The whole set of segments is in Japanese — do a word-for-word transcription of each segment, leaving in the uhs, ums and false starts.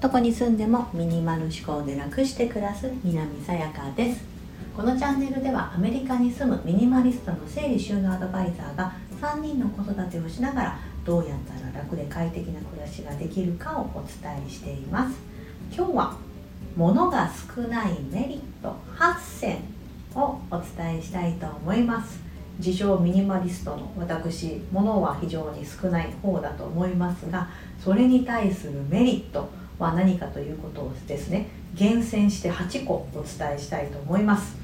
どこに住んでもミニマル思考で楽して暮らす南さやかです。このチャンネルではアメリカに住むミニマリストの整理収納アドバイザーがさんにんの子育てをしながらどうやったら楽で快適な暮らしができるかをお伝えしています。今日は物が少ないメリットはっせんをお伝えしたいと思います。自称ミニマリストの私、物は非常に少ない方だと思いますが、それに対するメリットは何かということをですね、厳選してはちこお伝えしたいと思います。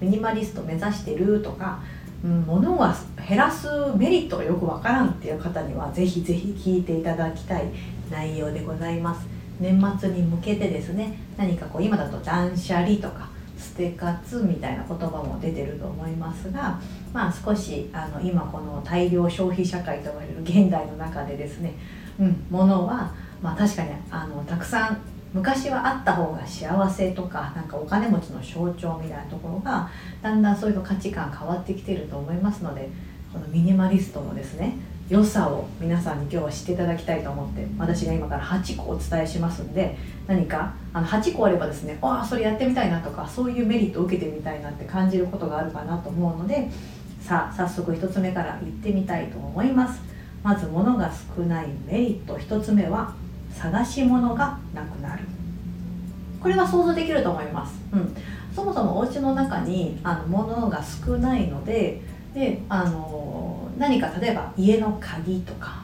ミニマリスト目指してるとか、うん、物は減らすメリットがよくわからんっていう方にはぜひぜひ聞いていただきたい内容でございます。年末に向けてですね、何かこう今だと断捨離とか捨て活みたいな言葉も出てると思いますが、まあ少しあの今この大量消費社会と呼ばれる現代の中でですね、うん、物はまあ確かにあのたくさん昔はあった方が幸せとか、なんかお金持ちの象徴みたいなところがだんだんそういう価値観変わってきていると思いますので、このミニマリストもですね、良さを皆さんに今日は知っていただきたいと思って、私が今からはちこお伝えしますんで、何かあのはちこあればですね、ああそれやってみたいなとか、そういうメリットを受けてみたいなって感じることがあるかなと思うので、さあ早速ひとつめからいってみたいと思います。まず物が少ないメリットひとつめは、探し物がなくなる。これは想像できると思います、うん、そもそもお家の中にあの物が少ないので、であの何か例えば家の鍵とか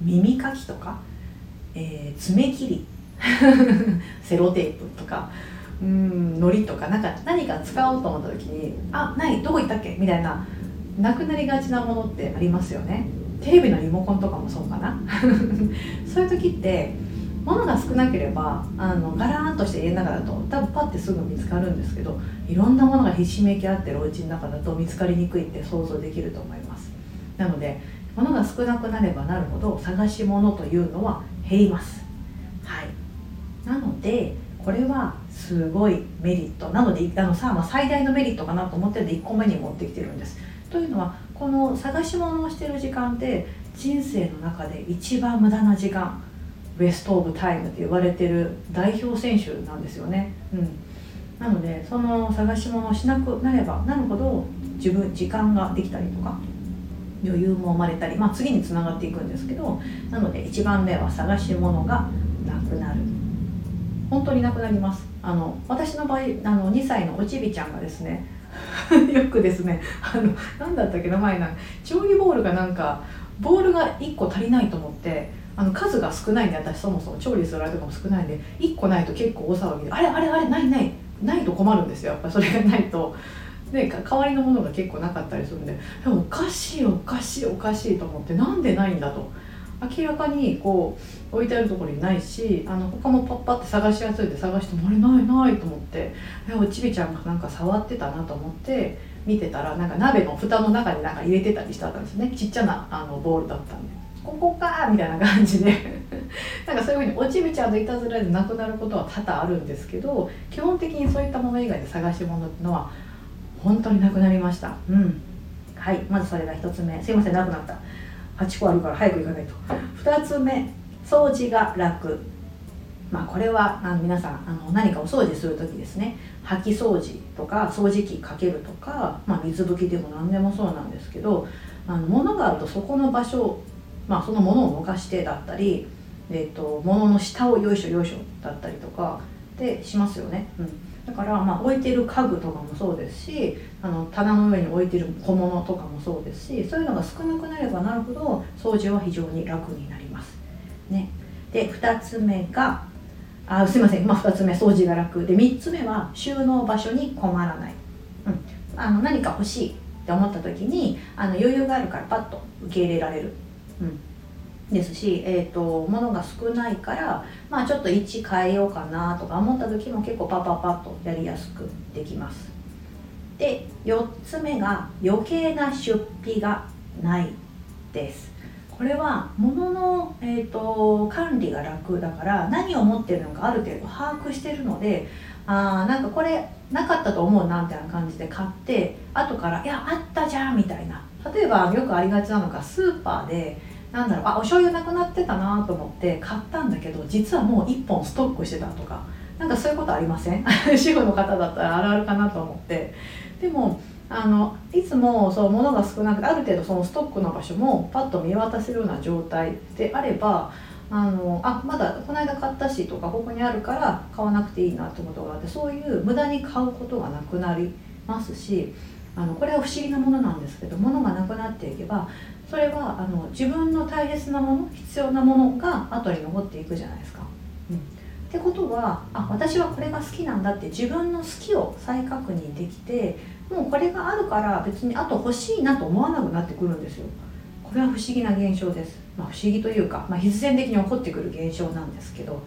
耳かきとか、えー、爪切りセロテープとかうーん糊とか、なんか何か使おうと思った時に、あ、ないどこ行ったっけみたいな、なくなりがちなものってありますよね。テレビのリモコンとかもそうかなそういう時って物が少なければあのガラーンとして家の中だと多分パッてすぐ見つかるんですけど、いろんなものがひしめき合ってるお家の中だと見つかりにくいって想像できると思います。なので物が少なくなればなるほど探し物というのは減ります、はい、なのでこれはすごいメリットなので、あのさ、まあ、最大のメリットかなと思ってるのでいっこめに持ってきてるんです。というのは、この探し物をしてる時間って人生の中で一番無駄な時間、ウェストオブタイムって言われてる代表選手なんですよね、うん、なのでその探し物をしなくなればなるほど自分時間ができたりとか余裕も生まれたり、まあ、次につながっていくんですけど、なのでいちばんめは探し物がなくなる。本当になくなります。あの私の場合、あのにさいのおちびちゃんがですねよくですね、あの何だったっけ、名前なんか調理ボールがなんかボールがいっこ足りないと思って、あの数が少ないんで、私そもそも調理する相手も少ないんでいっこないと結構大騒ぎで、あれあれあれないないないと困るんですよ。やっぱりそれがないとで代わりのものが結構なかったりするんで、でもおかしいおかしいおかしいと思って、なんでないんだと、明らかにこう置いてあるところにないし、あの他もパッパって探しやすいで探してもあれないないと思って、おちびちゃんがなんか触ってたなと思って見てたら、なんか鍋の蓋の中になんか入れてたりしてたんですね。ちっちゃなあのボールだったんで、ここかみたいな感じでなんかそういう風におちびちゃんといたずらでなくなることは多々あるんですけど、基本的にそういったもの以外で探し物ってのは本当になくなりました、うん、はい、まずそれがひとつめ。すいません、なくなったはちこあるから早く行かないと。ふたつめ、掃除が楽。まあこれはあの皆さんあの何かお掃除するときですね、掃き掃除とか掃除機かけるとか、まあ、水拭きでも何でもそうなんですけど、あの物があるとそこの場所、まあ、その物を動かしてだったり、えーと、物の下をよいしょよいしょだったりとかでしますよね、うん、だからまあ置いてる家具とかもそうですし、あの棚の上に置いてる小物とかもそうですし、そういうのが少なくなればなるほど掃除は非常に楽になります、ね、でふたつめがあすいません、まあ、ふたつめ掃除が楽で、みっつめは収納場所に困らない、うん、あの何か欲しいって思った時にあの余裕があるからパッと受け入れられる、うん、ですし、えーと、物が少ないから、まあ、ちょっと位置変えようかなとか思った時も結構パパパッとやりやすくできます。でよっつめが余計な出費がないです。これは物の、えーと、管理が楽だから、何を持ってるのかある程度把握してるので、あーなんかこれなかったと思うなみたいな感じで買って後からいやあったじゃんみたいな、例えばよくありがちなのがスーパーでなんだろう、あ、お醤油なくなってたなと思って買ったんだけど、実はもういっぽんストックしてたとか、なんかそういうことありません主婦の方だったらあるあるかなと思って。でもあのいつもそう物が少なくて、ある程度そのストックの場所もパッと見渡せるような状態であれば、あのあまだこの間買ったしとか、ここにあるから買わなくていいなってことがあって、そういう無駄に買うことがなくなりますし、あのこれは不思議なものなんですけど、物がなくなっていけば、それはあの自分の大切なもの、必要なものが後に残っていくじゃないですか、うん、ってことは、あ、私はこれが好きなんだって自分の好きを再確認できて、もうこれがあるから別にあと欲しいなと思わなくなってくるんですよ。これは不思議な現象です。まあ、不思議というか、まあ、必然的に起こってくる現象なんですけど、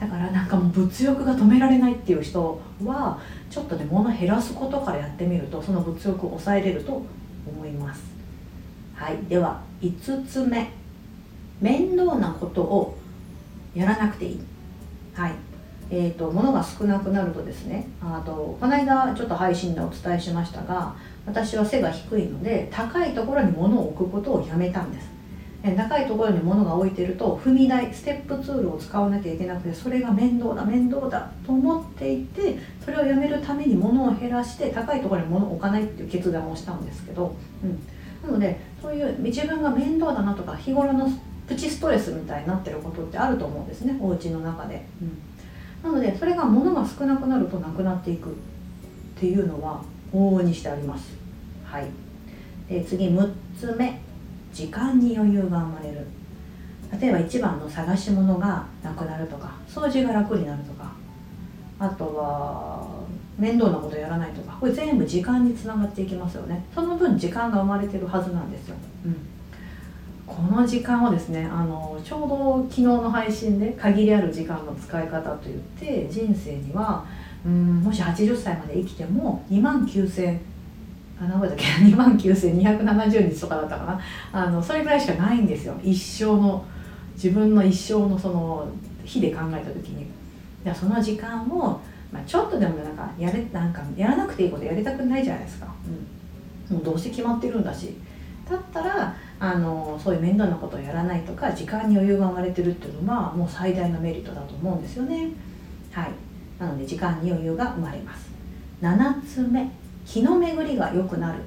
だからなんかもう物欲が止められないっていう人はちょっとね、物減らすことからやってみると、その物欲を抑えれると思います。はい、ではいつつめ、面倒なことをやらなくていい。はい、えーと、物が少なくなるとですね、あとこの間ちょっと配信でお伝えしましたが、私は背が低いので高いところに物を置くことをやめたんです。高いところに物が置いてると踏み台、ステップツールを使わなきゃいけなくて、それが面倒だ面倒だと思っていて、それをやめるために物を減らして高いところに物を置かないっていう決断をしたんですけど、うん、なのでそういう自分が面倒だなとか、日頃のプチストレスみたいになってることってあると思うんですね、お家の中で、うん、なのでそれが物が少なくなるとなくなっていくっていうのは往々にしてあります。はい、で次むっつめ、時間に余裕が生まれる。例えば一番の探し物がなくなるとか、掃除が楽になるとか、あとは面倒なことやらないとか、これ全部時間につながっていきますよね。その分時間が生まれてるはずなんですよ、うん、この時間をですね、あのちょうど昨日の配信で限りある時間の使い方といって、人生にはうーんもしはちじゅっさいまで生きてもにまんきゅうせんにまんきゅうせんにひゃくななじゅうにちとかだったかな、あのそれぐらいしかないんですよ、一生の、自分の一生のその日で考えた時に。じゃあその時間を、まあ、ちょっとでもなんかやれ、なんかやらなくていいことやりたくないじゃないですか、うん、もうどうせ決まってるんだし、だったらあのそういう面倒なことをやらないとか、時間に余裕が生まれてるっていうのはもう最大のメリットだと思うんですよね。はい、なので時間に余裕が生まれます。ななつめ、気の巡りが良くなる。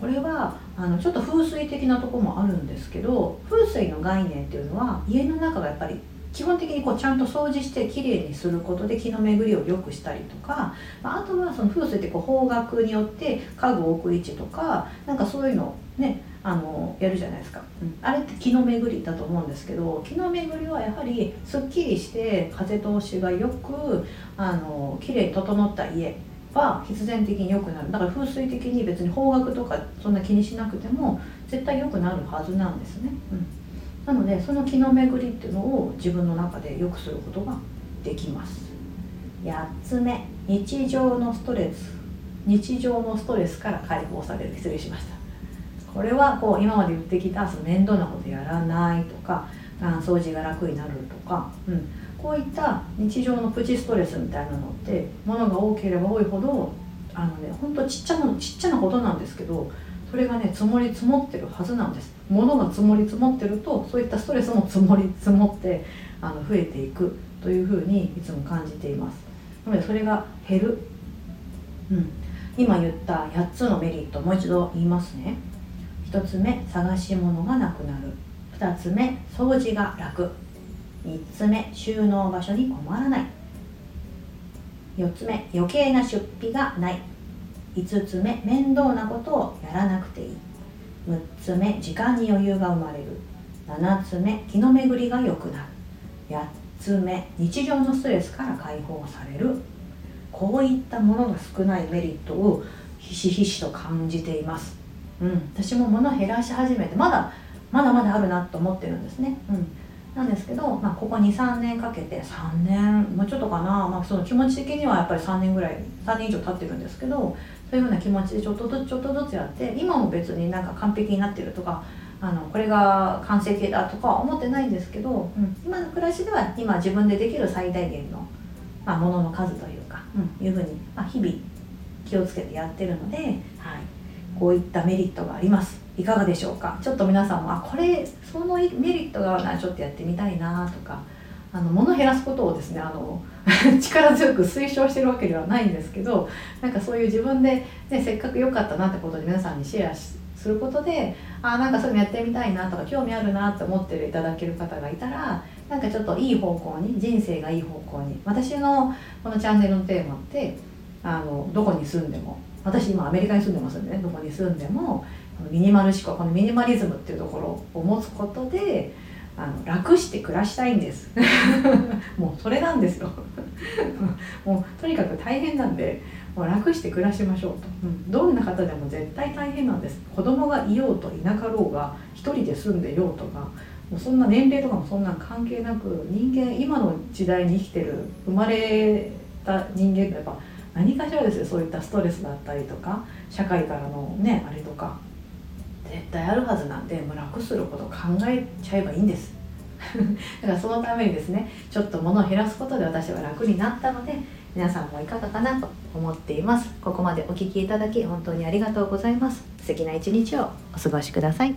これはあのちょっと風水的なところもあるんですけど、風水の概念っていうのは、家の中がやっぱり基本的にこうちゃんと掃除してきれいにすることで気の巡りを良くしたりとか、あとはその風水ってこう方角によって家具を置く位置とか、なんかそういうのね、あのやるじゃないですか、うん、あれって気の巡りだと思うんですけど、気の巡りはやはりすっきりして風通しがよく、あのきれいに整った家は必然的に良くなる。だから風水的に別に方角とかそんな気にしなくても絶対良くなるはずなんですね、うん、なのでその気の巡りっていうのを自分の中で良くすることができます。やっつめ、日常のストレス日常のストレスから解放される。失礼しました。これはこう今まで言ってきた、その面倒なことやらないとか、掃除が楽になるとか、うん、こういった日常のプチストレスみたいなのって、物が多ければ多いほど、あのね、ほんとちっちゃなちっちゃなことなんですけど、それがね積もり積もってるはずなんです。物が積もり積もってると、そういったストレスも積もり積もってあの増えていくというふうにいつも感じています。なのでそれが減る、うん、今言ったやっつのメリット、もう一度言いますね。ひとつめ、探し物がなくなる。ふたつめ、掃除が楽。みっつめ、収納場所に困らない。よっつめ、余計な出費がない。いつつめ、面倒なことをやらなくていい。むっつめ、時間に余裕が生まれる。ななつめ、気の巡りが良くなる。はっつめ、日常のストレスから解放される。こういったものが少ないメリットをひしひしと感じています、うん、私も物を減らし始めて、まだまだまだあるなと思ってるんですね、うん、なんですけど、まあ、ここにさんねんかけて、さんねんもうちょっとかな、まあ、その気持ち的にはやっぱりさんねんぐらい、さんねん以上経ってるんですけど、そういうふうな気持ちでちょっとずつちょっとずつやって、今も別になんか完璧になってるとか、あのこれが完成形だとかは思ってないんですけど、うん、今の暮らしでは今自分でできる最大限の、まあ、ものの数というか、うん、いうふうに、まあ、日々気をつけてやってるので、はい、こういったメリットがあります。いかがでしょうか。ちょっと皆さんもあこれそのメリットがあるなちょっとやってみたいなとか、あの物を減らすことをですねあの力強く推奨してるわけではないんですけど、なんかそういう自分で、ね、せっかく良かったなってことで皆さんにシェアしすることで、あなんかそういうのやってみたいなとか興味あるなと思っていただける方がいたら、なんかちょっといい方向に、人生がいい方向に、私のこのチャンネルのテーマってあのどこに住んでも、私今アメリカに住んでますんでね、どこに住んでもミニマル思考、このミニマリズムっていうところを持つことであの楽して暮らしたいんですもうそれなんですよもうとにかく大変なんでもう楽して暮らしましょうと、うん、どんな方でも絶対大変なんです。子供がいようといなかろうが、一人で住んでようとか、もうそんな年齢とかもそんなん関係なく、人間今の時代に生きてる生まれた人間ってやっぱ何かしらですよ、そういったストレスだったりとか社会からのねあれとか絶対あるはずなんで、もう楽することを考えちゃえばいいんですだからそのためにですね、ちょっと物を減らすことで私は楽になったので、皆さんもいかがかなと思っています。ここまでお聞きいただき本当にありがとうございます。素敵な一日をお過ごしください。